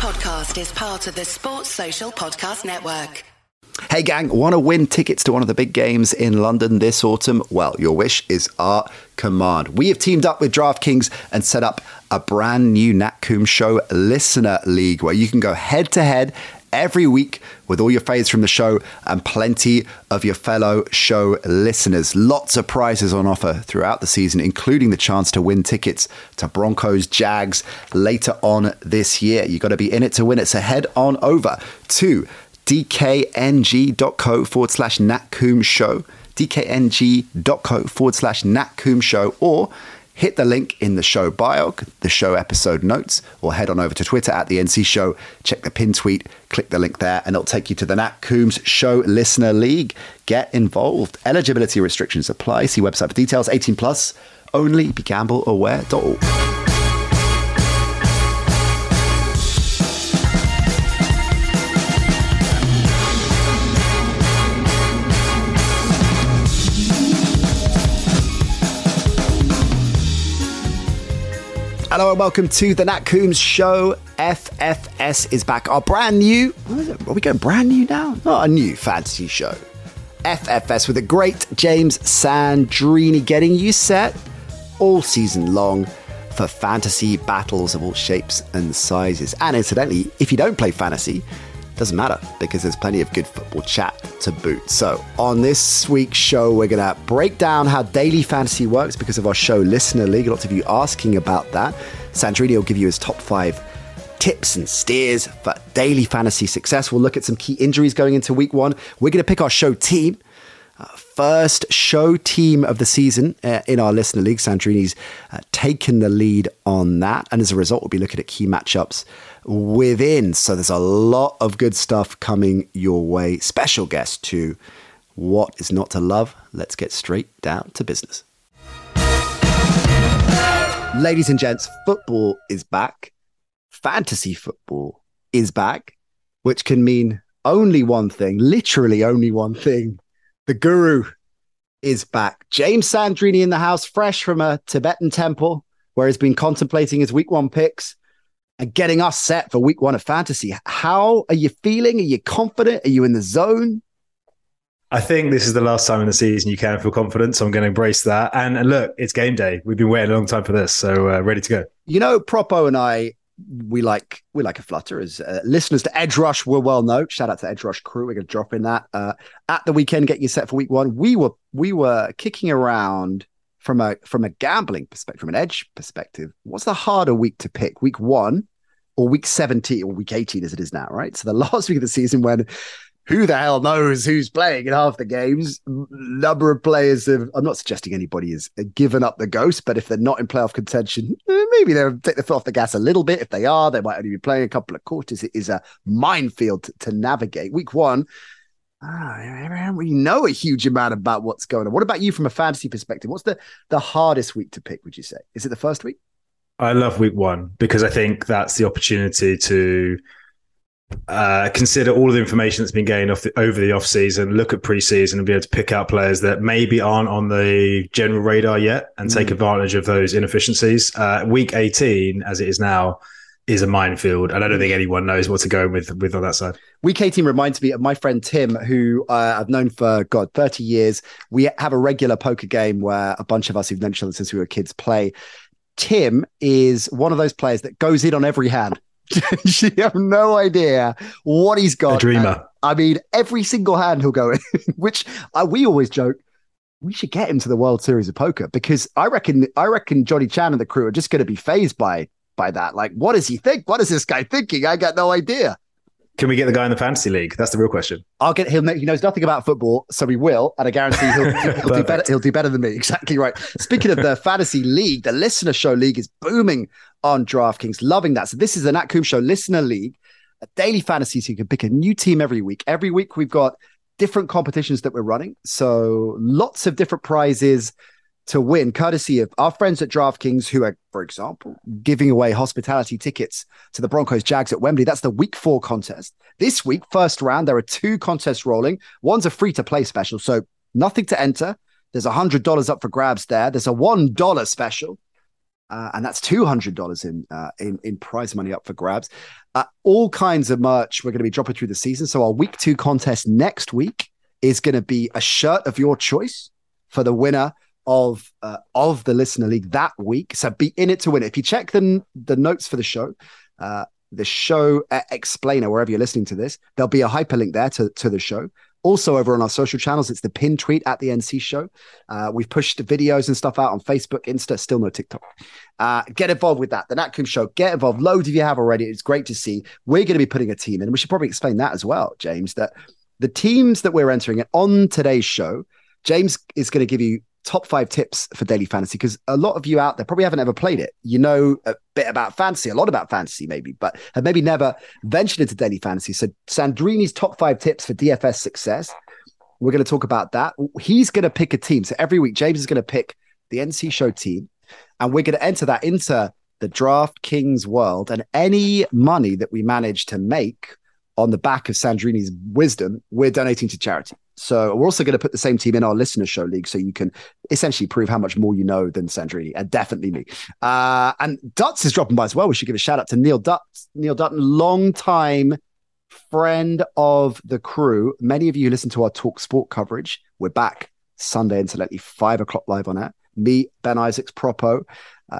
podcast is part of the Sports Social Podcast Network. Hey gang, want to win tickets to one of the big games in London this autumn? Well, your wish is our command. We have teamed up with DraftKings and set up a brand new Nat Coombs Show Listener League where you can go head to head every week with all your faves from the show and plenty of your fellow show listeners. Lots of prizes on offer throughout the season, including the chance to win tickets to Broncos, Jags later on this year. You've got to be in it to win it. So head on over to dkng.co/Nat Coombs Show, dkng.co/Nat Coombs Show, or hit the link in the show bio, the show episode notes, or head on over to Twitter at the NC Show. Check the pin tweet, click the link there, and it'll take you to the Nat Coombs Show Listener League. Get involved. Eligibility restrictions apply. See website for details. 18 plus, only BegambleAware.org. Hello and welcome to the Nat Coombs Show. FFS is back. Our brand new, what is it? Are we going brand new now? Not a new fantasy show. FFS with the great James Sandrini, getting you set all season long for fantasy battles of all shapes and sizes. And incidentally, if you don't play fantasy, doesn't matter because there's plenty of good football chat to boot. So on this week's show, we're going to break down how daily fantasy works because of our show Listener League. Lots of you asking about that. Sandrini will give you his top 5 tips and steers for daily fantasy success. We'll look at some key injuries going into week 1. We're going to pick our show team. First show team of the season in our Listener League. Sandrini's taken the lead on that. And as a result, we'll be looking at key matchups within. So there's a lot of good stuff coming your way. Special guest too. What is not to love? Let's get straight down to business. Ladies and gents, football is back. Fantasy football is back, which can mean only one thing, literally only one thing. The guru is back. James Sandrini in the house, fresh from a Tibetan temple where he's been contemplating his week 1 picks and getting us set for week 1 of fantasy. How are you feeling? Are you confident? Are you in the zone? I think this is the last time in the season you can feel confident, so I'm going to embrace that. And look, it's game day. We've been waiting a long time for this, so ready to go. You know, Propo and I, we like a flutter, as listeners to Edge Rush will well know. Shout out to the Edge Rush crew. We're going to drop in that at the weekend, get you set for week 1. We were kicking around from a gambling perspective, from an edge perspective. What's the harder week to pick, week 1 or week 17 or week 18 as it is now, right? So the last week of the season when who the hell knows who's playing in half the games. Number of players have, I'm not suggesting anybody has given up the ghost, but if they're not in playoff contention, maybe they'll take their foot off the gas a little bit. If they are, they might only be playing a couple of quarters. It is a minefield to navigate. Week 1, I don't really know a huge amount about what's going on. What about you from a fantasy perspective? What's the hardest week to pick, would you say? Is it the first week? I love week 1 because I think that's the opportunity to consider all of the information that's been gained over the off season, look at preseason, and be able to pick out players that maybe aren't on the general radar yet, and take advantage of those inefficiencies. Week 18, as it is now, is a minefield, and I don't think anyone knows what to go with on that side. Week 18 reminds me of my friend Tim, who I've known for 30 years. We have a regular poker game where a bunch of us who've known each other since we were kids play. Tim is one of those players that goes in on every hand. You have no idea what he's got. A dreamer. I mean, every single hand he'll go in, which we always joke, we should get him to the World Series of Poker, because I reckon Johnny Chan and the crew are just going to be fazed by that. Like, what does he think? What is this guy thinking? I got no idea. Can we get the guy in the fantasy league? That's the real question. I'll get him. He knows nothing about football, so we will, and I guarantee he'll do better. He'll do better than me. Exactly right. Speaking of the fantasy league, the Listener Show League is booming on DraftKings. Loving that. So this is the Nat Coombs Show Listener League, a daily fantasy, so you can pick a new team every week. Every week we've got different competitions that we're running, so lots of different prizes to win, courtesy of our friends at DraftKings, who are, for example, giving away hospitality tickets to the Broncos Jags at Wembley. That's the week 4 contest. This week, first round, there are 2 contests rolling. One's a free-to-play special, so nothing to enter. There's $100 up for grabs there. There's a $1 special. And that's $200 in prize money up for grabs. All kinds of merch we're going to be dropping through the season. So our week 2 contest next week is going to be a shirt of your choice for the winner of the Listener League that week. So be in it to win it. If you check the notes for the show explainer, wherever you're listening to this, there'll be a hyperlink there to the show. Also over on our social channels, it's the pin tweet at the NC Show. We've pushed the videos and stuff out on Facebook, Insta, still no TikTok. Get involved with that. The Nat Coombs Show, get involved. Loads if you have already. It's great to see. We're going to be putting a team in. We should probably explain that as well, James, that the teams that we're entering in on today's show, James is going to give you top 5 tips for daily fantasy, because a lot of you out there probably haven't ever played it. You know a bit about fantasy, a lot about fantasy maybe, but have maybe never ventured into daily fantasy. So Sandrini's top 5 tips for DFS success. We're going to talk about that. He's going to pick a team. So every week, James is going to pick the NC Show team, and we're going to enter that into the DraftKings world. And any money that we manage to make on the back of Sandrini's wisdom, we're donating to charity. So we're also going to put the same team in our Listener Show League, so you can essentially prove how much more you know than Sandrini, and definitely me. And Dutz is dropping by as well. We should give a shout out to Neil Dutton. Neil Dutton, long-time friend of the crew. Many of you listen to our Talk Sport coverage. We're back Sunday, incidentally, 5 o'clock live on air. Me, Ben Isaacs, Propo.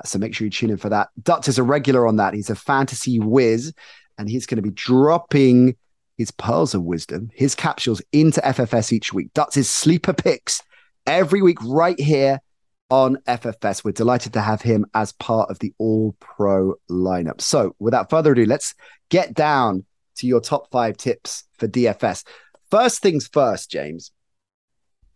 So make sure you tune in for that. Dutz is a regular on that. He's a fantasy whiz, and he's going to be dropping his pearls of wisdom, his capsules into FFS each week. Dutz's sleeper picks every week right here on FFS. We're delighted to have him as part of the All-Pro lineup. So without further ado, let's get down to your top 5 tips for DFS. First things first, James,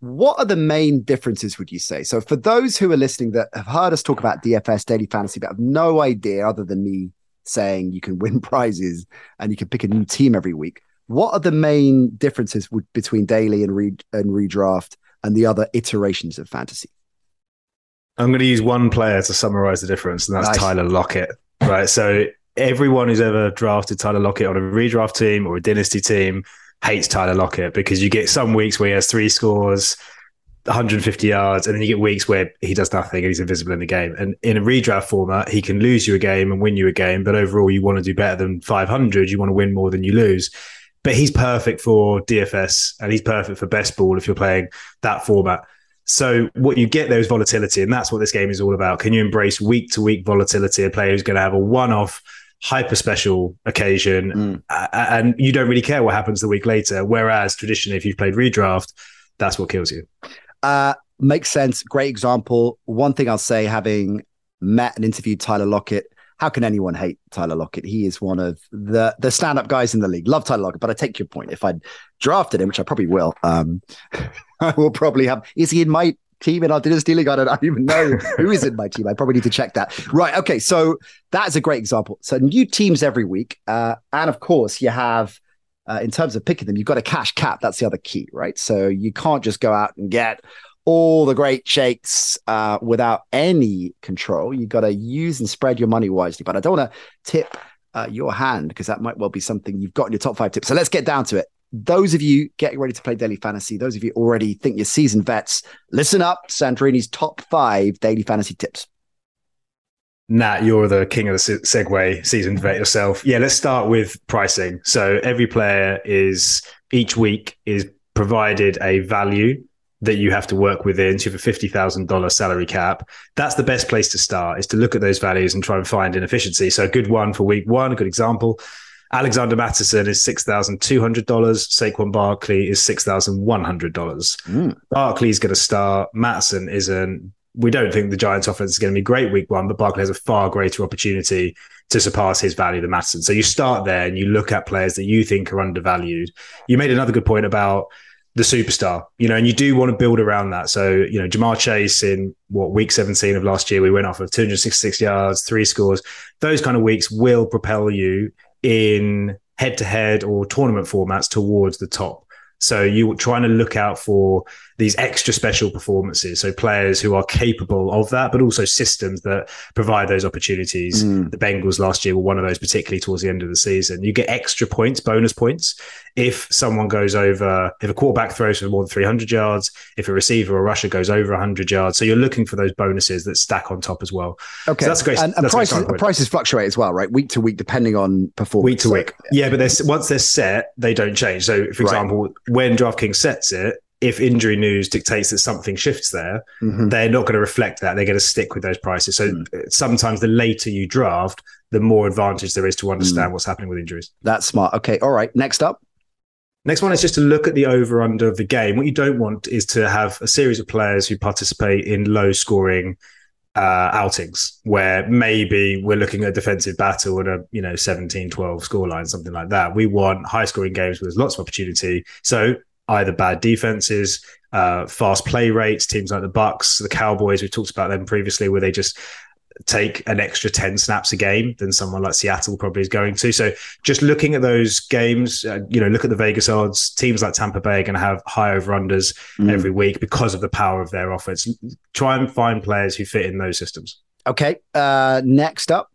what are the main differences, would you say? So for those who are listening that have heard us talk about DFS, daily fantasy, but have no idea other than me saying you can win prizes and you can pick a new team every week, what are the main differences between daily and redraft and the other iterations of fantasy? I'm going to use one player to summarize the difference, and that's Tyler Lockett, right? So everyone who's ever drafted Tyler Lockett on a redraft team or a dynasty team hates Tyler Lockett, because you get some weeks where he has 3 scores, 150 yards, and then you get weeks where he does nothing and he's invisible in the game. And in a redraft format, he can lose you a game and win you a game, but overall you want to do better than 500. You want to win more than you lose. But he's perfect for DFS, and he's perfect for best ball if you're playing that format. So what you get there is volatility, and that's what this game is all about. Can you embrace week-to-week volatility, a player who's going to have a one-off hyper special occasion, and you don't really care what happens the week later, whereas traditionally if you've played redraft, that's what kills you. Makes sense. Great example. One thing I'll say, having met and interviewed Tyler Lockett, how can anyone hate Tyler Lockett? He is one of the stand-up guys in the league. Love Tyler Lockett, but I take your point. If I drafted him, which I probably will, I will probably have... Is he in my team in our dynasty league? I don't even know who is in my team. I probably need to check that. Right, okay. So that's a great example. So new teams every week. And of course, you have... in terms of picking them, you've got a cash cap. That's the other key, right? So you can't just go out and get all the great shakes without any control. You've got to use and spread your money wisely. But I don't want to tip your hand, because that might well be something you've got in your top 5 tips. So let's get down to it. Those of you getting ready to play daily fantasy, those of you already think you're seasoned vets, listen up, Sandrini's top 5 daily fantasy tips. Nat, you're the king of the segue, seasoned vet yourself. Yeah, let's start with pricing. So every player is, each week is provided a value that you have to work within. So you have a $50,000 salary cap. That's the best place to start, is to look at those values and try and find an efficiency. So a good one for week one, a good example. Alexander Mattison is $6,200. Saquon Barkley is $6,100. Barkley's going to start. Mattison isn't. We don't think the Giants offense is going to be great week one, but Barkley has a far greater opportunity to surpass his value than Madison. So you start there and you look at players that you think are undervalued. You made another good point about the superstar, you know, and you do want to build around that. So, you know, Jamar Chase in week 17 of last year, we went off of 266 yards, 3 scores. Those kind of weeks will propel you in head-to-head or tournament formats towards the top. So you're trying to look out for these extra special performances. So players who are capable of that, but also systems that provide those opportunities. The Bengals last year were one of those, particularly towards the end of the season. You get extra points, bonus points, if someone goes over, if a quarterback throws for more than 300 yards, if a receiver or rusher goes over 100 yards. So you're looking for those bonuses that stack on top as well. Okay. So that's a great. And prices fluctuate as well, right? Week to week, depending on performance. Week to week. Yeah, but once they're set, they don't change. So for example, when DraftKings sets it, if injury news dictates that something shifts there, they're not going to reflect that. They're going to stick with those prices. So sometimes the later you draft, the more advantage there is to understand what's happening with injuries. That's smart. Okay. All right. Next up. Next one is just to look at the over-under of the game. What you don't want is to have a series of players who participate in low-scoring outings where maybe we're looking at a defensive battle and a 17-12 scoreline, something like that. We want high-scoring games where there's lots of opportunity. So either bad defenses, fast play rates, teams like the Bucks, the Cowboys, we've talked about them previously, where they just take an extra 10 snaps a game than someone like Seattle probably is going to. So just looking at those games, look at the Vegas odds. Teams like Tampa Bay are going to have high over-unders every week because of the power of their offense. Try and find players who fit in those systems. Okay. Next up.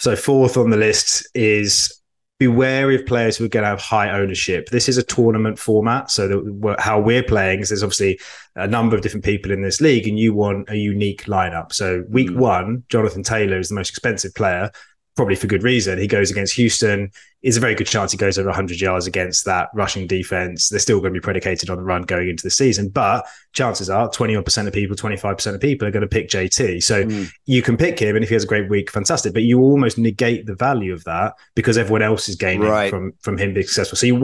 So fourth on the list is be wary of players who are going to have high ownership. This is a tournament format. So how we're playing is there's obviously a number of different people in this league and you want a unique lineup. So week one, Jonathan Taylor is the most expensive player, probably for good reason. He goes against Houston. It's a very good chance he goes over 100 yards against that rushing defense. They're still going to be predicated on the run going into the season, but chances are 21% of people, 25% of people are going to pick JT. So you can pick him, and if he has a great week, fantastic, but you almost negate the value of that because everyone else is gaining from him being successful. So you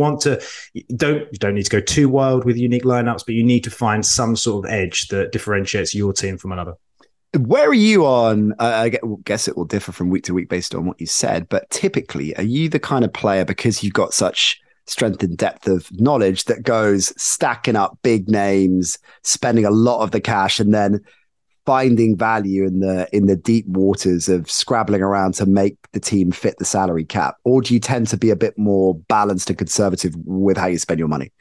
don't need to go too wild with unique lineups, but you need to find some sort of edge that differentiates your team from another. Where are you on? I guess it will differ from week to week based on what you said, but typically, are you the kind of player, because you've got such strength and depth of knowledge, that goes stacking up big names, spending a lot of the cash, and then finding value in the deep waters of scrabbling around to make the team fit the salary cap? Or do you tend to be a bit more balanced and conservative with how you spend your money?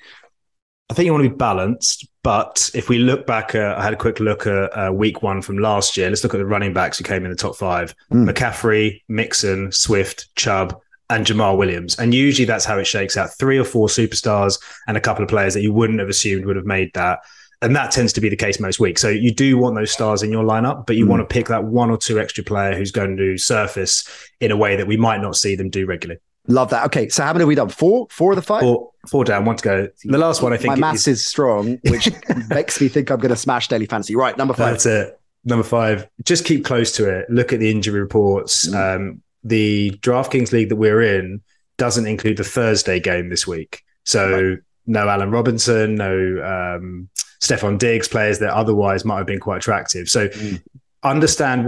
I think you want to be balanced, but if we look back, I had a quick look at week one from last year. Let's look at the running backs who came in the top five. McCaffrey, Mixon, Swift, Chubb, and Jamal Williams. And usually that's how it shakes out. Three or four superstars and a couple of players that you wouldn't have assumed would have made that. And that tends to be the case most weeks. So you do want those stars in your lineup, but you want to pick that one or two extra player who's going to surface in a way that we might not see them do regularly. Love that. Okay, so how many have we done? Four of the five? Four down, one to go. The last one, I think. My maths is strong, which makes me think I'm going to smash Daily Fantasy. Right, number five. That's it. Number five. Just keep close to it. Look at the injury reports. The DraftKings league that we're in doesn't include the Thursday game this week. So no Allen Robinson, no Stephon Diggs, players that otherwise might have been quite attractive. So understand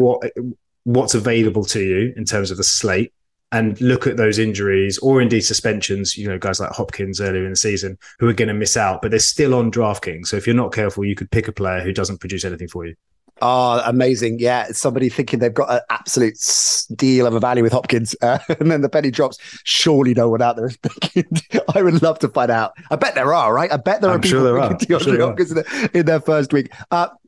what's available to you in terms of the slate. And look at those injuries or indeed suspensions, guys like Hopkins earlier in the season who are going to miss out, but they're still on DraftKings. So if you're not careful, you could pick a player who doesn't produce anything for you. Oh, amazing. Yeah. Somebody thinking they've got an absolute steal of a value with Hopkins and then the penny drops. Surely no one out there is thinking. I would love to find out. I bet there are, right? I bet there are people who are Hopkins in their first week.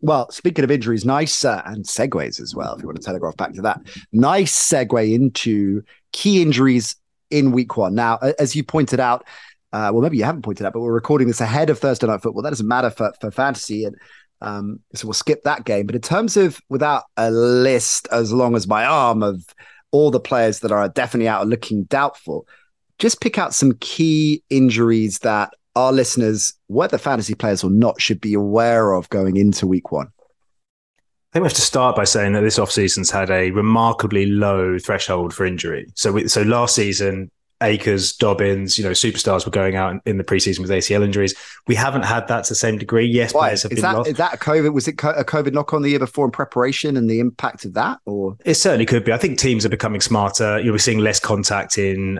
Well, speaking of injuries, nice and segues as well, if you want to telegraph back to that. Nice segue into key injuries in week one. Now, as you pointed out, well, maybe you haven't pointed out, but we're recording this ahead of Thursday Night Football. That doesn't matter for fantasy. And so we'll skip that game. But in terms of, without a list as long as my arm of all the players that are definitely out looking doubtful, just pick out some key injuries that our listeners, whether fantasy players or not, should be aware of going into week one. I think we have to start by saying that this offseason's had a remarkably low threshold for injury. So last season, Akers, Dobbins, superstars were going out in the preseason with ACL injuries. We haven't had that to the same degree. Yes, players have been lost. Is that COVID? Was it a COVID knock-on the year before in preparation and the impact of that? Or it certainly could be. I think teams are becoming smarter. We're seeing less contact in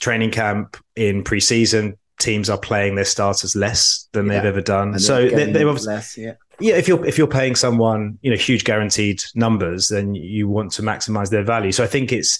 training camp, in preseason. Teams are playing their starters less than they've ever done. So they're obviously less, Yeah, if you're paying someone, huge guaranteed numbers, then you want to maximize their value. So I think it's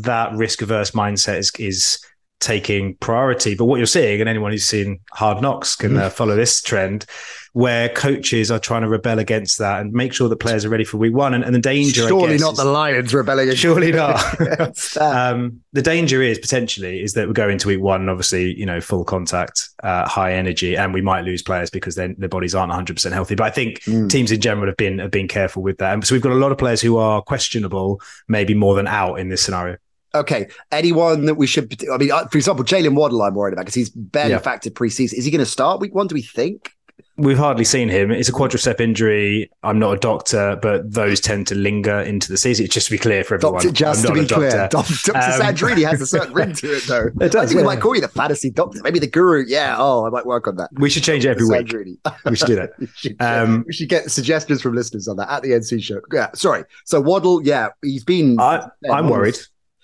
that risk averse mindset is taking priority. But what you're seeing, and anyone who's seen Hard Knocks can follow this trend, where coaches are trying to rebel against that and make sure that players are ready for week one. And the danger, surely not the Lions rebelling against. Surely not. The danger is potentially is that we go into week one, obviously, you know, full contact, high energy, and we might lose players because then their bodies aren't 100% healthy. But I think teams in general have been careful with that. And so we've got a lot of players who are questionable, maybe more than out in this scenario. Okay, anyone that we should... I mean, for example, Jalen Waddle I'm worried about because he's barely factored preseason. Is he going to start week one, do we think? We've hardly seen him. It's a quadricep injury. I'm not a doctor, but those tend to linger into the season. Just to be clear for everyone. Just to be clear. Dr. Sandrini has a certain ring to it, though. It does, I think we might call you the fantasy doctor. Maybe the guru. Yeah, I might work on that. We should change it every week. Sandrini. We should do that. We should get suggestions from listeners on that at the NC show. Yeah, sorry. So Waddle, he's been... I'm worried.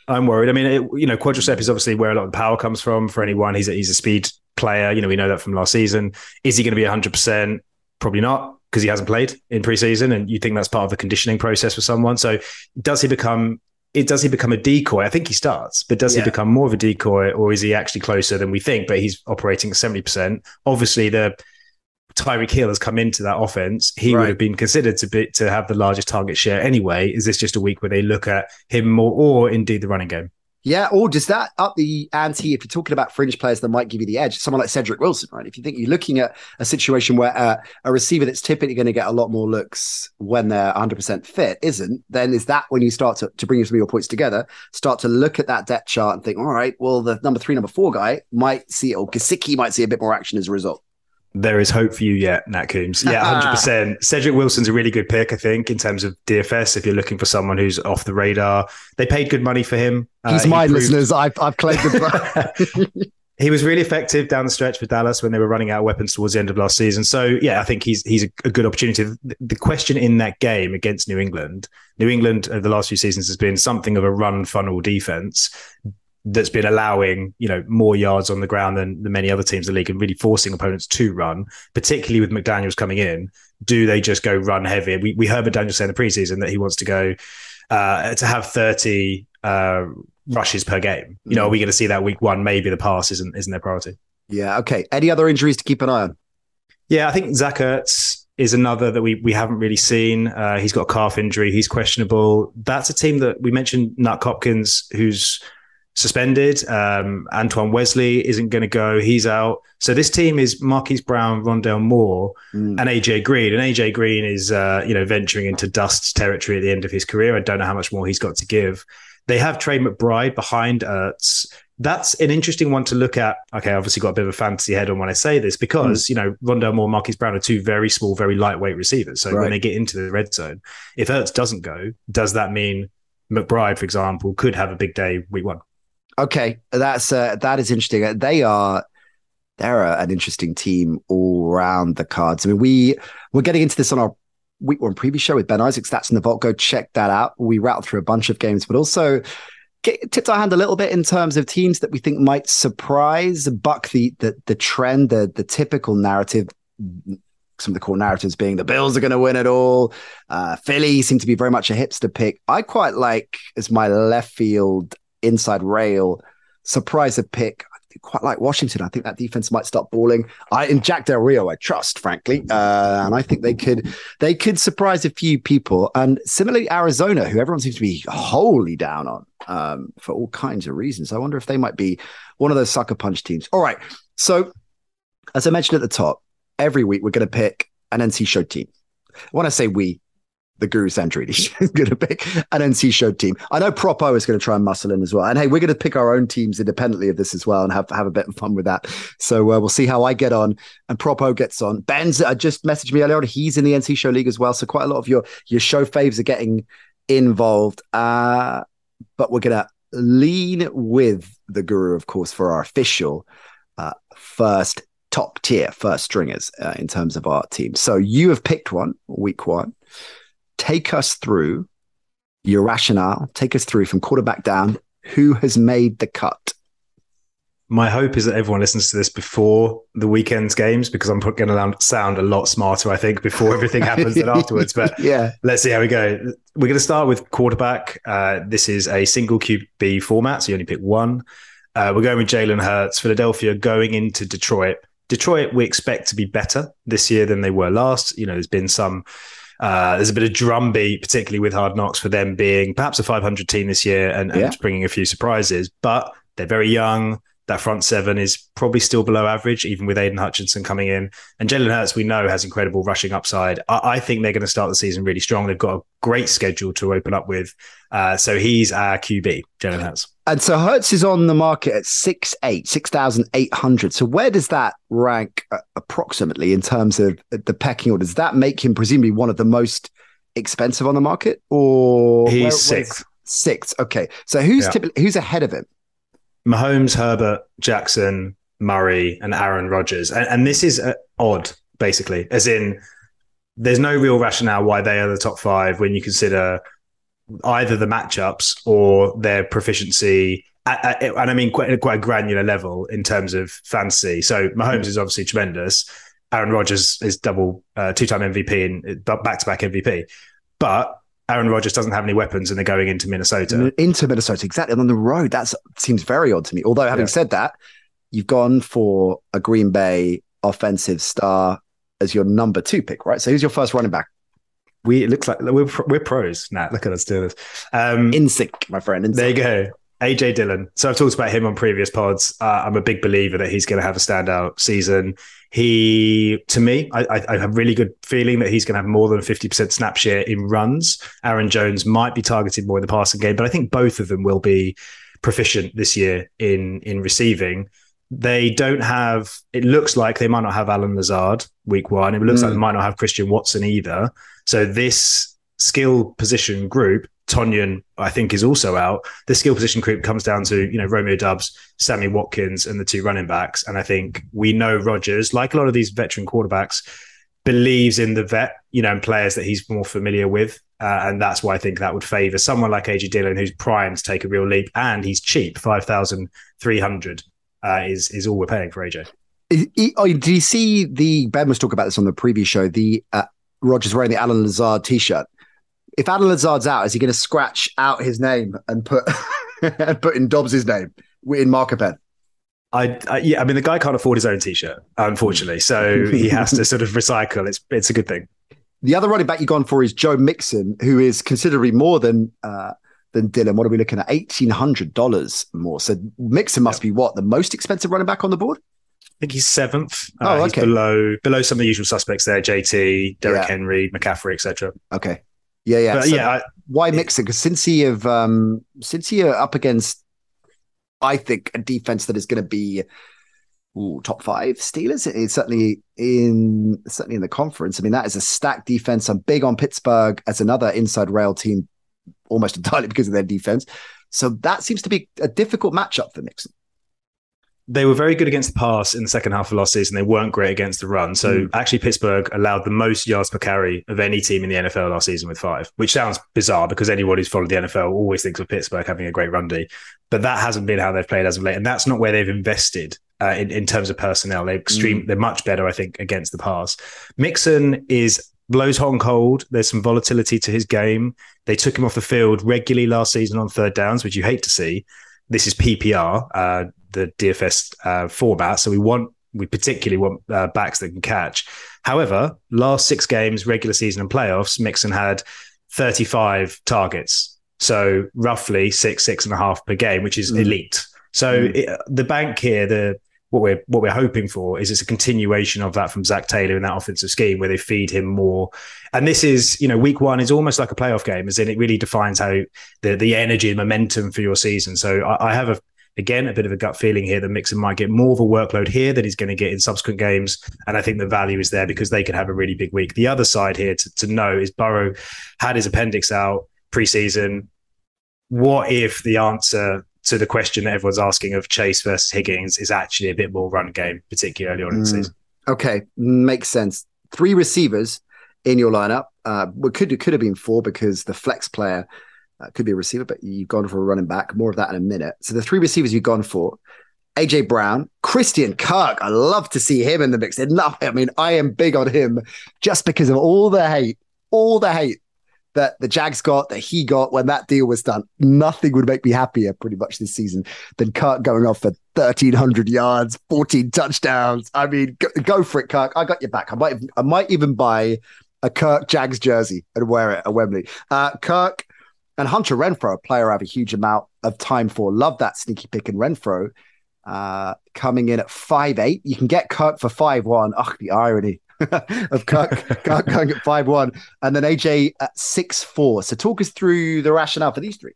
I mean, quadricep is obviously where a lot of the power comes from for anyone. He's a speed player. You know, we know that from last season. Is he going to be 100%? Probably not, because he hasn't played in preseason, and you think that's part of the conditioning process for someone. So does he become a decoy? I think he starts, but does he become more of a decoy, or is he actually closer than we think, but he's operating at 70%? Obviously, the Tyreek Hill has come into that offense. He would have been considered to have the largest target share anyway. Is this just a week where they look at him more, or indeed the running game? Yeah, or does that up the ante if you're talking about fringe players that might give you the edge? Someone like Cedric Wilson, right? If you think you're looking at a situation where a receiver that's typically going to get a lot more looks when they're 100% fit isn't, then is that when you start to bring some of your points together, start to look at that depth chart and think, all right, well, the number 3, number 4 guy might see, or Gesicki might see a bit more action as a result. There is hope for you yet, Nat Coombs. Yeah, 100%. Cedric Wilson's a really good pick, I think, in terms of DFS. If you're looking for someone who's off the radar, they paid good money for him. He's mine, listeners. I've claimed him. He was really effective down the stretch for Dallas when they were running out of weapons towards the end of last season. So, yeah, I think he's a good opportunity. The question in that game against New England over the last few seasons has been something of a run funnel defense that's been allowing, more yards on the ground than many other teams in the league and really forcing opponents to run, particularly with McDaniels coming in. Do they just go run heavy? We heard McDaniels say in the preseason that he wants to go to have 30 rushes per game. Are we going to see that week one? Maybe the pass isn't their priority. Yeah, okay. Any other injuries to keep an eye on? Yeah, I think Zach Ertz is another that we haven't really seen. He's got a calf injury. He's questionable. That's a team that we mentioned, Nat Hopkins, who's suspended. Antoine Wesley isn't going to go. He's out. So this team is Marquise Brown, Rondale Moore, and AJ Green. And AJ Green is, venturing into dust territory at the end of his career. I don't know how much more he's got to give. They have Trey McBride behind Ertz. That's an interesting one to look at. Okay, I obviously got a bit of a fantasy head on when I say this because, Rondale Moore, Marquise Brown are two very small, very lightweight receivers. So when they get into the red zone, if Ertz doesn't go, does that mean McBride, for example, could have a big day week one? Okay, that is interesting. They're an interesting team all around the cards. I mean, we're getting into this on our week one preview show with Ben Isaacs. That's in the vault. Go check that out. We rattled through a bunch of games, but also tipped our hand a little bit in terms of teams that we think might surprise, buck the trend, the typical narrative. Some of the core narratives being the Bills are going to win it all. Philly seem to be very much a hipster pick. I quite like as my left field inside rail surprise a pick. I quite like Washington. I think that defense might start balling. In Jack Del Rio I trust, frankly, and I think they could surprise a few people. And similarly, Arizona, who everyone seems to be wholly down on for all kinds of reasons. I wonder if they might be one of those sucker punch teams. All right, so as I mentioned at the top, every week we're going to pick an NC show team. When I say we, the Guru Sandrini is going to pick an NC show team. I know Propo is going to try and muscle in as well. And hey, we're going to pick our own teams independently of this as well and have a bit of fun with that. So we'll see how I get on and Propo gets on. Ben's just messaged me earlier on. He's in the NC show league as well. So quite a lot of your show faves are getting involved. But we're going to lean with the Guru, of course, for our official first top tier, first stringers in terms of our team. So you have picked one, week one. Take us through your rationale. Take us through from quarterback down. Who has made the cut? My hope is that everyone listens to this before the weekend's games because I'm going to sound a lot smarter, I think, before everything happens than afterwards. But let's see how we go. We're going to start with quarterback. This is a single QB format, so you only pick one. We're going with Jalen Hurts. Philadelphia going into Detroit. Detroit, we expect to be better this year than they were last. You know, there's been some... there's a bit of drumbeat, particularly with Hard Knocks, for them being perhaps a 500 team this year and bringing a few surprises. But they're very young. That front seven is probably still below average, even with Aiden Hutchinson coming in. And Jalen Hurts, we know, has incredible rushing upside. I think they're going to start the season really strong. They've got a great schedule to open up with. So he's our QB, Jalen Hurts. And so Hurts is on the market at 6,800. So where does that rank approximately in terms of the pecking order? Does that make him presumably one of the most expensive on the market? Or he's sixth. Sixth. Okay. So who's ahead of him? Mahomes, Herbert, Jackson, Murray, and Aaron Rodgers. And this is odd, basically, as in there's no real rationale why they are the top five when you consider either the matchups or their proficiency, and I mean quite a granular level in terms of fantasy. So Mahomes is obviously tremendous. Aaron Rodgers is two-time MVP and back-to-back MVP. But Aaron Rodgers doesn't have any weapons and they're going into Minnesota. Exactly. And on the road, that seems very odd to me. Although, having said that, you've gone for a Green Bay offensive star as your number two pick, right? So who's your first running back? It looks like we're pros. Nah, look at us do this. In sync, my friend. In sync. There you go. AJ Dillon. So I've talked about him on previous pods. I'm a big believer that he's going to have a standout season. I have a really good feeling that he's going to have more than 50% snap share in runs. Aaron Jones might be targeted more in the passing game, but I think both of them will be proficient this year in receiving. They don't have, it looks like they might not have Alan Lazard week one. It looks like they might not have Christian Watson either. So this skill position group, Tonyan, I think, is also out. The skill position group comes down to, you know, Romeo Doubs, Sammy Watkins, and the two running backs. And I think we know Rodgers, like a lot of these veteran quarterbacks, believes in the vet, you know, and players that he's more familiar with. And that's why I think that would favor someone like AJ Dillon, who's primed to take a real leap, and he's cheap. 5,300 is all we're paying for AJ. Did you see Ben was talking about this on the previous show, the Rodgers wearing the Alan Lazard t-shirt? If Alan Lazard's out, is he going to scratch out his name and put in Dobbs' name in marker pen? I mean, the guy can't afford his own t-shirt, unfortunately, so he has to sort of recycle. It's a good thing. The other running back you've gone for is Joe Mixon, who is considerably more than Dillon. What are we looking at? $1,800 more. So Mixon must be the most expensive running back on the board? I think he's seventh. He's below some of the usual suspects there: JT, Derrick Henry, McCaffrey, etc. Okay. Yeah. But so why Mixon? Because since you're up against, I think, a defense that is going to be top five Steelers, it's certainly in the conference. I mean, that is a stacked defense. I'm big on Pittsburgh as another inside rail team, almost entirely because of their defense. So that seems to be a difficult matchup for Mixon. They were very good against the pass in the second half of last season. They weren't great against the run. So actually Pittsburgh allowed the most yards per carry of any team in the NFL last season with 5, which sounds bizarre because anyone who's followed the NFL always thinks of Pittsburgh having a great run D. But that hasn't been how they've played as of late. And that's not where they've invested in terms of personnel. They're much better, I think, against the pass. Mixon blows hot and cold. There's some volatility to his game. They took him off the field regularly last season on third downs, which you hate to see. This is PPR, the DFS format. So we particularly want backs that can catch. However, last 6 games, regular season and playoffs, Mixon had 35 targets. So roughly 6.5 per game, which is elite. So the bank here, what we're hoping for is it's a continuation of that from Zach Taylor in that offensive scheme where they feed him more. And this is, you know, week one is almost like a playoff game, as in it really defines how the energy and momentum for your season. So I have a bit of a gut feeling here that Mixon might get more of a workload here than he's going to get in subsequent games. And I think the value is there because they could have a really big week. The other side here to know is Burrow had his appendix out preseason. What if the answer to the question that everyone's asking of Chase versus Higgins is actually a bit more run game, particularly early on in the season? Okay, makes sense. 3 receivers in your lineup. It could have been 4 because the flex player could be a receiver, but you've gone for a running back. More of that in a minute. So the 3 receivers you've gone for: AJ Brown, Christian Kirk. I love to see him in the mix. I love it. I mean, I am big on him just because of all the hate that the Jags got, that he got when that deal was done. Nothing would make me happier pretty much this season than Kirk going off for 1,300 yards, 14 touchdowns. I mean, go for it, Kirk. I got your back. I might even buy a Kirk Jags jersey and wear it at Wembley. Kirk and Hunter Renfrow, a player I have a huge amount of time for. Love that sneaky pick in Renfrow. Coming in at 5'8". You can get Kirk for 5'1". Ugh, the irony of Kirk going at 5'1". And then AJ at 6'4". So talk us through the rationale for these three.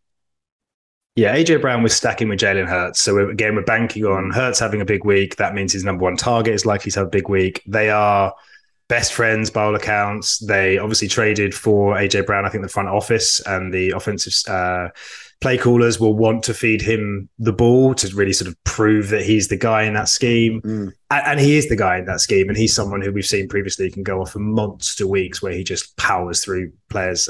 Yeah, AJ Brown was stacking with Jalen Hurts. So we're banking on Hurts having a big week. That means his number one target is likely to have a big week. They are best friends by all accounts. They obviously traded for AJ Brown. I think the front office and the offensive play callers will want to feed him the ball to really sort of prove that he's the guy in that scheme. And he is the guy in that scheme. And he's someone who we've seen previously can go off for monster weeks where he just powers through players,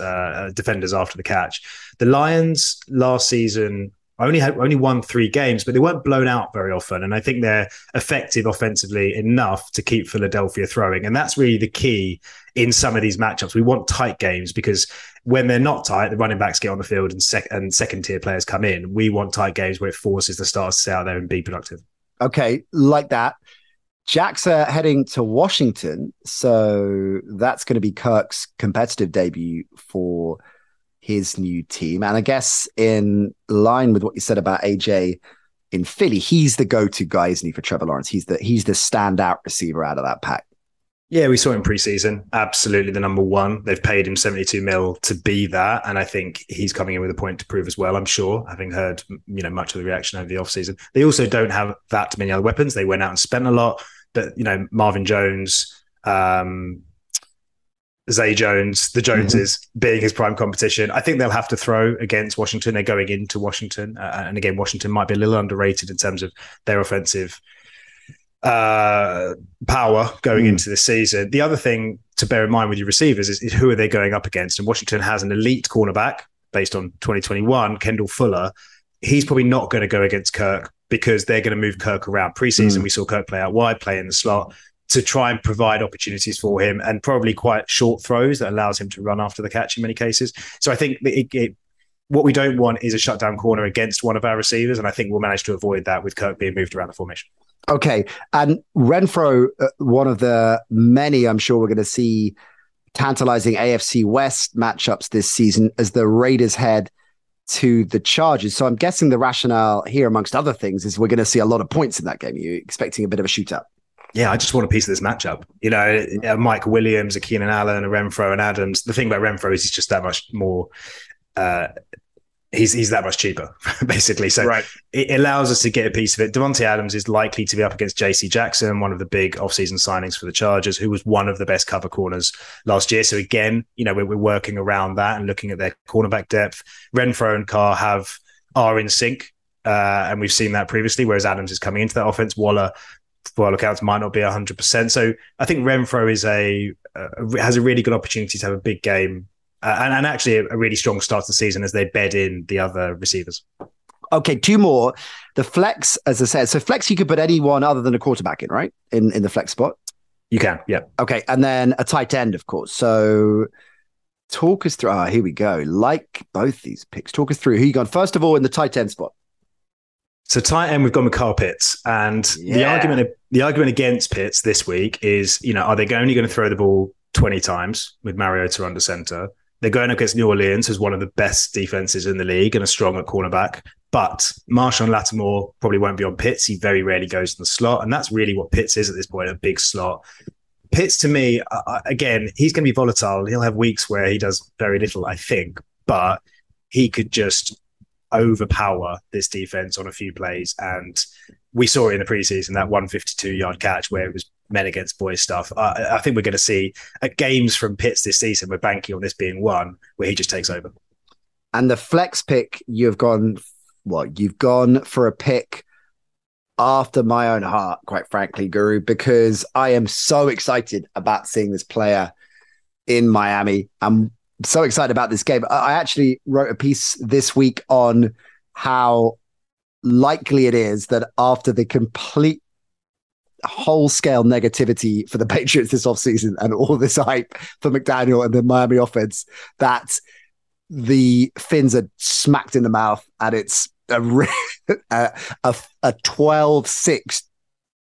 defenders after the catch. The Lions last season only won 3 games, but they weren't blown out very often. And I think they're effective offensively enough to keep Philadelphia throwing. And that's really the key in some of these matchups. We want tight games because when they're not tight, the running backs get on the field and second tier players come in. We want tight games where it forces the stars to stay out there and be productive. Okay, like that. Jags are heading to Washington. So that's going to be Kirk's competitive debut for his new team. And I guess in line with what you said about AJ in Philly, he's the go-to guy, isn't he, for Trevor Lawrence? He's the standout receiver out of that pack. Yeah, we saw him preseason. Absolutely the number one. They've paid him $72 million to be that. And I think he's coming in with a point to prove as well, I'm sure, having heard much of the reaction over the offseason. They also don't have that many other weapons. They went out and spent a lot. But, Marvin Jones, Zay Jones, the Joneses being his prime competition. I think they'll have to throw against Washington. They're going into Washington. And again, Washington might be a little underrated in terms of their offensive power going into the season. The other thing to bear in mind with your receivers is who are they going up against? And Washington has an elite cornerback based on 2021, Kendall Fuller. He's probably not going to go against Kirk because they're going to move Kirk around. Preseason, we saw Kirk play out wide, play in the slot, to try and provide opportunities for him and probably quite short throws that allows him to run after the catch in many cases. So I think what we don't want is a shutdown corner against one of our receivers. And I think we'll manage to avoid that with Kirk being moved around the formation. Okay. And Renfrow, one of the many, I'm sure we're going to see tantalizing AFC West matchups this season as the Raiders head to the Chargers. So I'm guessing the rationale here, amongst other things, is we're going to see a lot of points in that game. Are you expecting a bit of a shootout? Yeah, I just want a piece of this matchup. Mike Williams, a Keenan Allen, a Renfrow and Adams. The thing about Renfrow is he's just that much more, he's that much cheaper, basically. So It allows us to get a piece of it. Davante Adams is likely to be up against JC Jackson, one of the big offseason signings for the Chargers, who was one of the best cover corners last year. So again, we're working around that and looking at their cornerback depth. Renfrow and Carr are in sync, and we've seen that previously, whereas Adams is coming into that offense. Waller, for all accounts, might not be 100%. So I think Renfrow is has a really good opportunity to have a big game and actually a really strong start to the season as they bed in the other receivers. Okay, 2 more. The flex, as I said, so flex you could put anyone other than a quarterback in, right? In the flex spot? You can, yeah. Okay, and then a tight end, of course. So talk us through, here we go. Like both these picks, talk us through who you got. First of all, in the tight end spot. So tight end, we've gone with Kyle Pitts, and the argument against Pitts this week is, are they only going to throw the ball 20 times with Mariota under center? They're going against New Orleans, who's one of the best defenses in the league and a strong at cornerback. But Marshawn Lattimore probably won't be on Pitts. He very rarely goes in the slot, and that's really what Pitts is at this point—a big slot. Pitts, to me, again, he's going to be volatile. He'll have weeks where he does very little, I think, but he could just overpower this defense on a few plays, and we saw it in the preseason, that 152-yard catch where it was men against boys stuff. I think we're going to see games from Pitts this season. We're banking on this being one where he just takes over. And the flex pick, you've gone for a pick after my own heart, quite frankly, Guru, because I am so excited about seeing this player in Miami. I'm so excited about this game. I actually wrote a piece this week on how likely it is that after the complete whole-scale negativity for the Patriots this offseason and all this hype for McDaniel and the Miami offense, that the Finns are smacked in the mouth, and it's a 12-6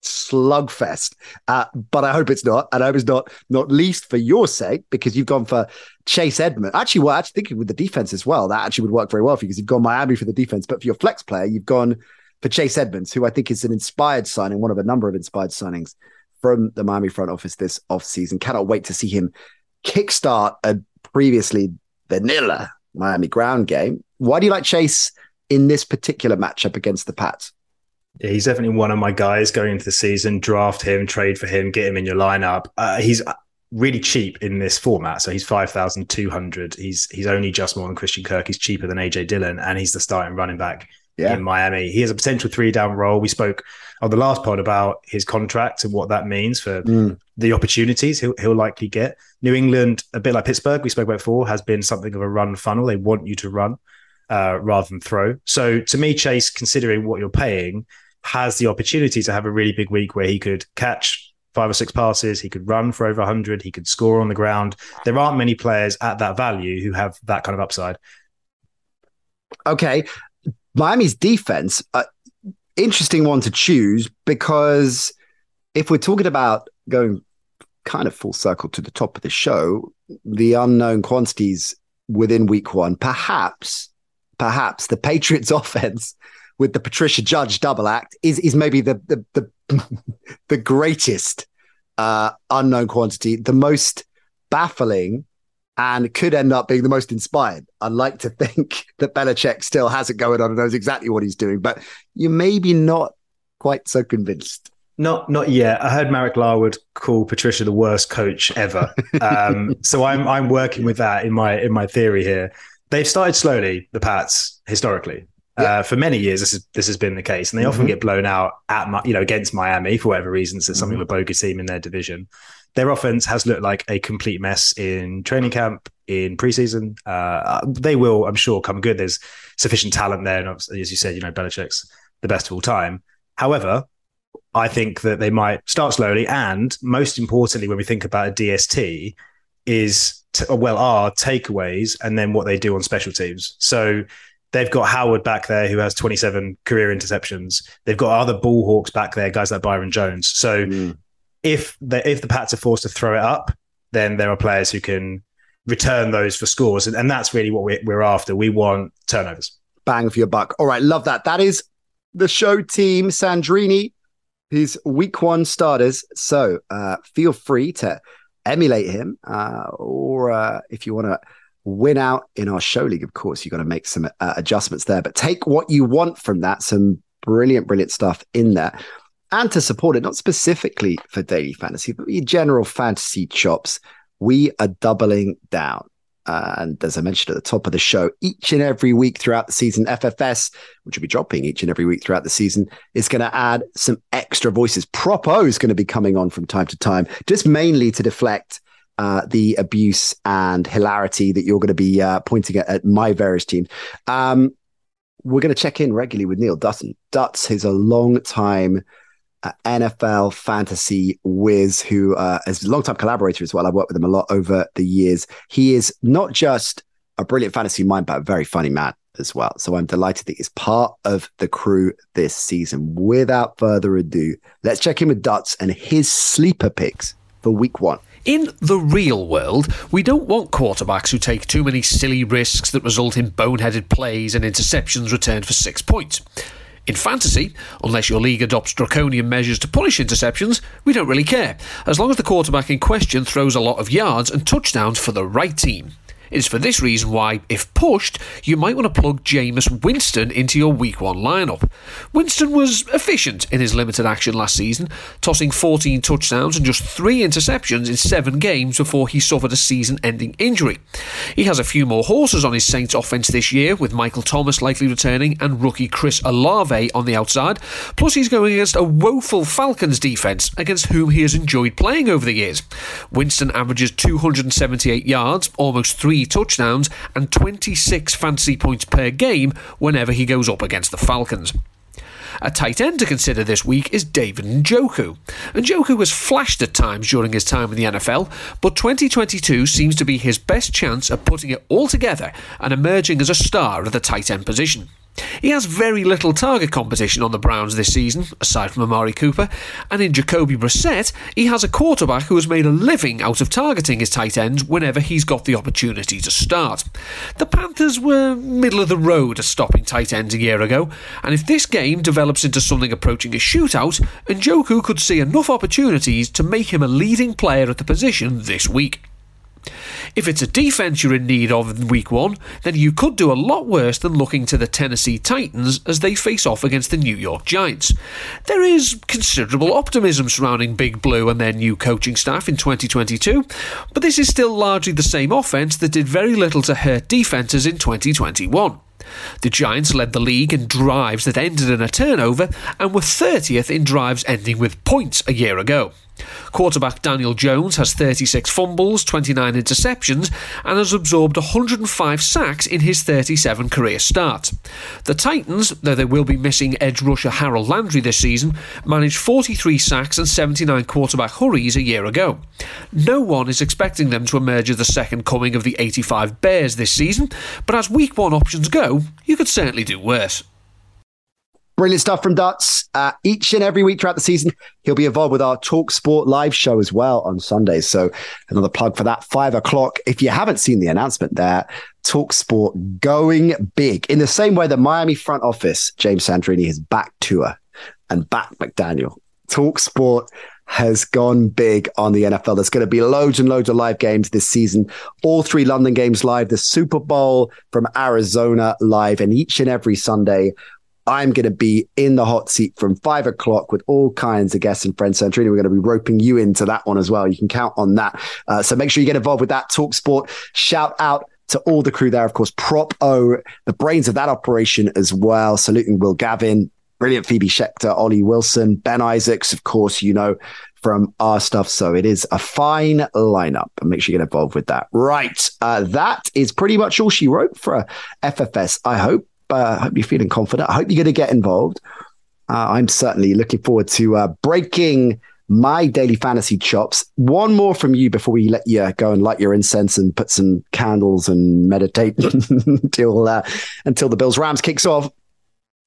slugfest. But I hope it's not. And I hope it's not least for your sake, because you've gone for Chase Edmonds. Actually, well, I actually think with the defense as well, that actually would work very well for you, because you've gone Miami for the defense. But for your flex player, you've gone for Chase Edmonds, who I think is an inspired signing, one of a number of inspired signings from the Miami front office this offseason. Cannot wait to see him kickstart a previously vanilla Miami ground game. Why do you like Chase in this particular matchup against the Pats? Yeah, he's definitely one of my guys going into the season. Draft him, trade for him, get him in your lineup. He's really cheap in this format. So he's 5,200. He's only just more than Christian Kirk. He's cheaper than AJ Dillon, and he's the starting running back in Miami. He has a potential 3-down role. We spoke on the last pod about his contract and what that means for the opportunities he'll likely get. New England, a bit like Pittsburgh, we spoke about before, has been something of a run funnel. They want you to run rather than throw. So to me, Chase, considering what you're paying, has the opportunity to have a really big week where he could catch 5 or 6 passes. He could run for over 100. He could score on the ground. There aren't many players at that value who have that kind of upside. Okay. Miami's defense, interesting one to choose, because if we're talking about going kind of full circle to the top of the show, the unknown quantities within week 1, perhaps the Patriots offense with the Patricia Judge double act is maybe the greatest unknown quantity, the most baffling, and could end up being the most inspired. I'd like to think that Belichick still has it going on and knows exactly what he's doing, but you're maybe not quite so convinced. Not yet. I heard Marek Laword call Patricia the worst coach ever. So I'm working with that in my theory here. They've started slowly, the Pats, historically. For many years, this has been the case, and they often get blown out against Miami for whatever reasons. There's something of a bogus team in their division. Their offense has looked like a complete mess in training camp, in preseason. They will, I'm sure, come good. There's sufficient talent there, and as you said, Belichick's the best of all time. However, I think that they might start slowly, and most importantly, when we think about a DST, are takeaways and then what they do on special teams. So they've got Howard back there, who has 27 career interceptions. They've got other ball hawks back there, guys like Byron Jones. So if the Pats are forced to throw it up, then there are players who can return those for scores. And that's really what we're after. We want turnovers. Bang for your buck. All right, love that. That is the show team, Sandrini, his week 1 starters. So feel free to emulate him. Or if you want to win out in our show league, of course, you've got to make some adjustments there, but take what you want from that. Some brilliant stuff in there, and to support it, not specifically for daily fantasy, but your general fantasy chops, we are doubling down. And as I mentioned at the top of the show, each and every week throughout the season, FFS, which will be dropping each and every week throughout the season, is going to add some extra voices. Propo is going to be coming on from time to time, just mainly to deflect the abuse and hilarity that you're going to be pointing at my various teams. We're going to check in regularly with Neil Dutton. Dutz, who's a long-time NFL fantasy whiz, who is a long-time collaborator as well. I've worked with him a lot over the years. He is not just a brilliant fantasy mind, but a very funny man as well. So I'm delighted that he's part of the crew this season. Without further ado, let's check in with Dutz and his sleeper picks for week 1. In the real world, we don't want quarterbacks who take too many silly risks that result in boneheaded plays and interceptions returned for 6 points. In fantasy, unless your league adopts draconian measures to punish interceptions, we don't really care, as long as the quarterback in question throws a lot of yards and touchdowns for the right team. It is for this reason why, if pushed, you might want to plug Jameis Winston into your week 1 lineup. Winston was efficient in his limited action last season, tossing 14 touchdowns and just 3 interceptions in 7 games before he suffered a season-ending injury. He has a few more horses on his Saints offense this year, with Michael Thomas likely returning and rookie Chris Olave on the outside, plus he's going against a woeful Falcons defense against whom he has enjoyed playing over the years. Winston averages 278 yards, almost 3 touchdowns and 26 fantasy points per game whenever he goes up against the Falcons. A tight end to consider this week is David Njoku. Njoku has flashed at times during his time in the NFL, but 2022 seems to be his best chance at putting it all together and emerging as a star at the tight end position. He has very little target competition on the Browns this season, aside from Amari Cooper, and in Jacoby Brissett, he has a quarterback who has made a living out of targeting his tight ends whenever he's got the opportunity to start. The Panthers were middle of the road at stopping tight ends a year ago, and if this game develops into something approaching a shootout, Njoku could see enough opportunities to make him a leading player at the position this week. If it's a defence you're in need of in Week 1, then you could do a lot worse than looking to the Tennessee Titans as they face off against the New York Giants. There is considerable optimism surrounding Big Blue and their new coaching staff in 2022, but this is still largely the same offence that did very little to hurt defences in 2021. The Giants led the league in drives that ended in a turnover and were 30th in drives ending with points a year ago. Quarterback Daniel Jones has 36 fumbles, 29 interceptions, and has absorbed 105 sacks in his 37 career starts. The Titans, though they will be missing edge rusher Harold Landry this season, managed 43 sacks and 79 quarterback hurries a year ago. No one is expecting them to emerge as the second coming of the 85 Bears this season, but as Week 1 options go, you could certainly do worse. Brilliant stuff from Dutz. Each and every week throughout the season, he'll be involved with our Talk Sport live show as well on Sundays. So another plug for that, 5 o'clock. If you haven't seen the announcement there, Talk Sport going big. In the same way that Miami front office, James Sandrini has backed Tua and backed McDaniel. Talk Sport has gone big on the NFL. There's going to be loads and loads of live games this season. All three London games live, the Super Bowl from Arizona live, and each and every Sunday, I'm going to be in the hot seat from 5 o'clock with all kinds of guests and friends. Sandrini, we're going to be roping you into that one as well. You can count on that. So make sure you get involved with that Talk Sport. Shout out to all the crew there. Of course, Propo, the brains of that operation as well. Saluting Will Gavin, brilliant Phoebe Schechter, Ollie Wilson, Ben Isaacs, of course, you know, from our stuff. So it is a fine lineup. And make sure you get involved with that. Right. That is pretty much all she wrote for FFS, I hope. I hope you're feeling confident. I hope you're going to get involved. I'm certainly looking forward to breaking my daily fantasy chops. One more from you before we let you go and light your incense and put some candles and meditate until the Bills Rams kicks off.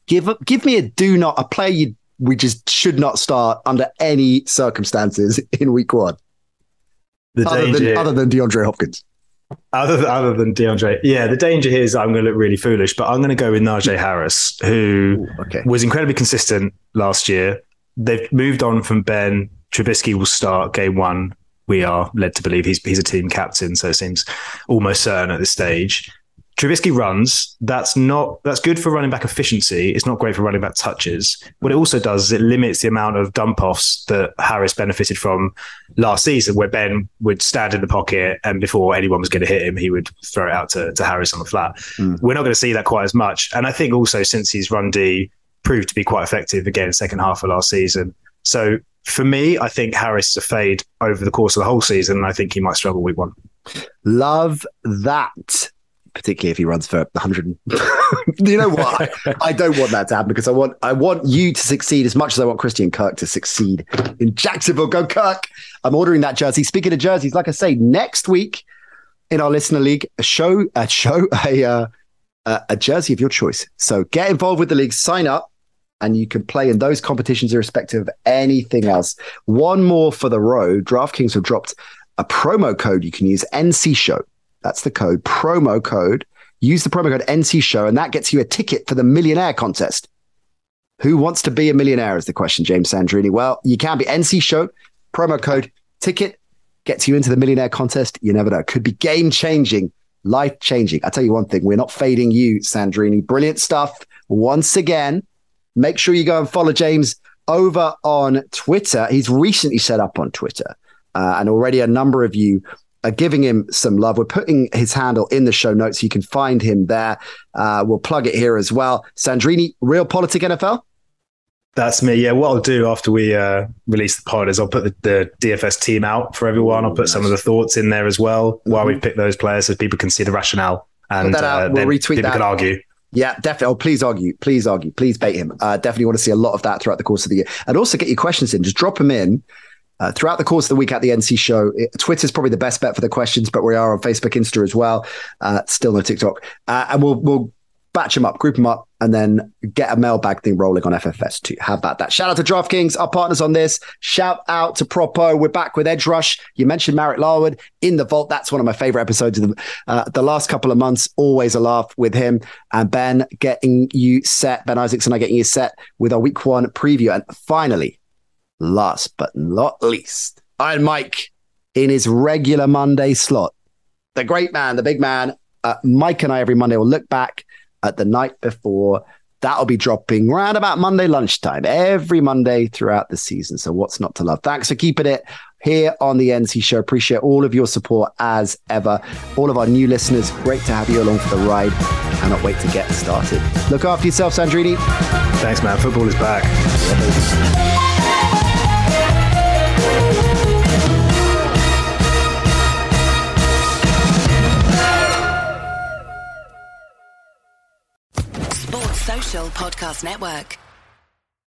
Give me a player we just should not start under any circumstances in Week 1. Other than DeAndre Hopkins. Other than DeAndre. Yeah, the danger here is I'm going to look really foolish, but I'm going to go with Najee Harris, who was incredibly consistent last year. They've moved on from Ben. Trubisky will start game 1. We are led to believe he's a team captain, so it seems almost certain at this stage. Trubisky runs. That's good for running back efficiency. It's not great for running back touches. What it also does is it limits the amount of dump-offs that Harris benefited from last season, where Ben would stand in the pocket and before anyone was going to hit him, he would throw it out to Harris on the flat. Mm. We're not going to see that quite as much. And I think also since his run D proved to be quite effective again in the second half of last season. So for me, I think Harris is a fade over the course of the whole season, and I think he might struggle Week 1. Love that. Particularly if he runs for 100. You know what? I don't want that to happen because I want you to succeed as much as I want Christian Kirk to succeed in Jacksonville. Go Kirk. I'm ordering that jersey. Speaking of jerseys, like I say, next week in our listener league, a jersey of your choice. So get involved with the league, sign up, and you can play in those competitions irrespective of anything else. One more for the road. DraftKings have dropped a promo code you can use, NC Show. That's the code, promo code. Use the promo code NC Show, and that gets you a ticket for the millionaire contest. Who wants to be a millionaire is the question, James Sandrini. Well, you can be. NC Show, promo code, ticket, gets you into the millionaire contest. You never know. Could be game-changing, life-changing. I'll tell you one thing. We're not fading you, Sandrini. Brilliant stuff. Once again, make sure you go and follow James over on Twitter. He's recently set up on Twitter, and already a number of you are giving him some love. We're putting his handle in the show notes. You can find him there. We'll plug it here as well. Sandrini, realpolitiknfl. That's me. Yeah, what I'll do after we release the pod is I'll put the DFS team out for everyone. I'll put some of the thoughts in there as well while we pick those players so people can see the rationale. And we'll retweet that. People can argue. Yeah, definitely. Oh, please argue. Please argue. Please bait him. Definitely want to see a lot of that throughout the course of the year. And also get your questions in. Just drop them in throughout the course of the week at the NC Show. Twitter's probably the best bet for the questions, but we are on Facebook, Insta as well. Still no TikTok. And we'll batch them up, group them up, and then get a mailbag thing rolling on FFS too. How about that? Shout out to DraftKings, our partners on this. Shout out to Propo. We're back with Edge Rush. You mentioned Marek Laword in the vault. That's one of my favorite episodes of the last couple of months. Always a laugh with him and Ben getting you set. Ben Isaacs and I getting you set with our week one preview. And finally, last but not least, Iron Mike in his regular Monday slot. The great man, the big man, Mike and I every Monday will look back at the night before. That'll be dropping round about Monday lunchtime, every Monday throughout the season. So what's not to love? Thanks for keeping it here on the NC Show. Appreciate all of your support as ever. All of our new listeners, great to have you along for the ride. Cannot wait to get started. Look after yourself, Sandrini. Thanks, man. Football is back. Yeah. Podcast Network.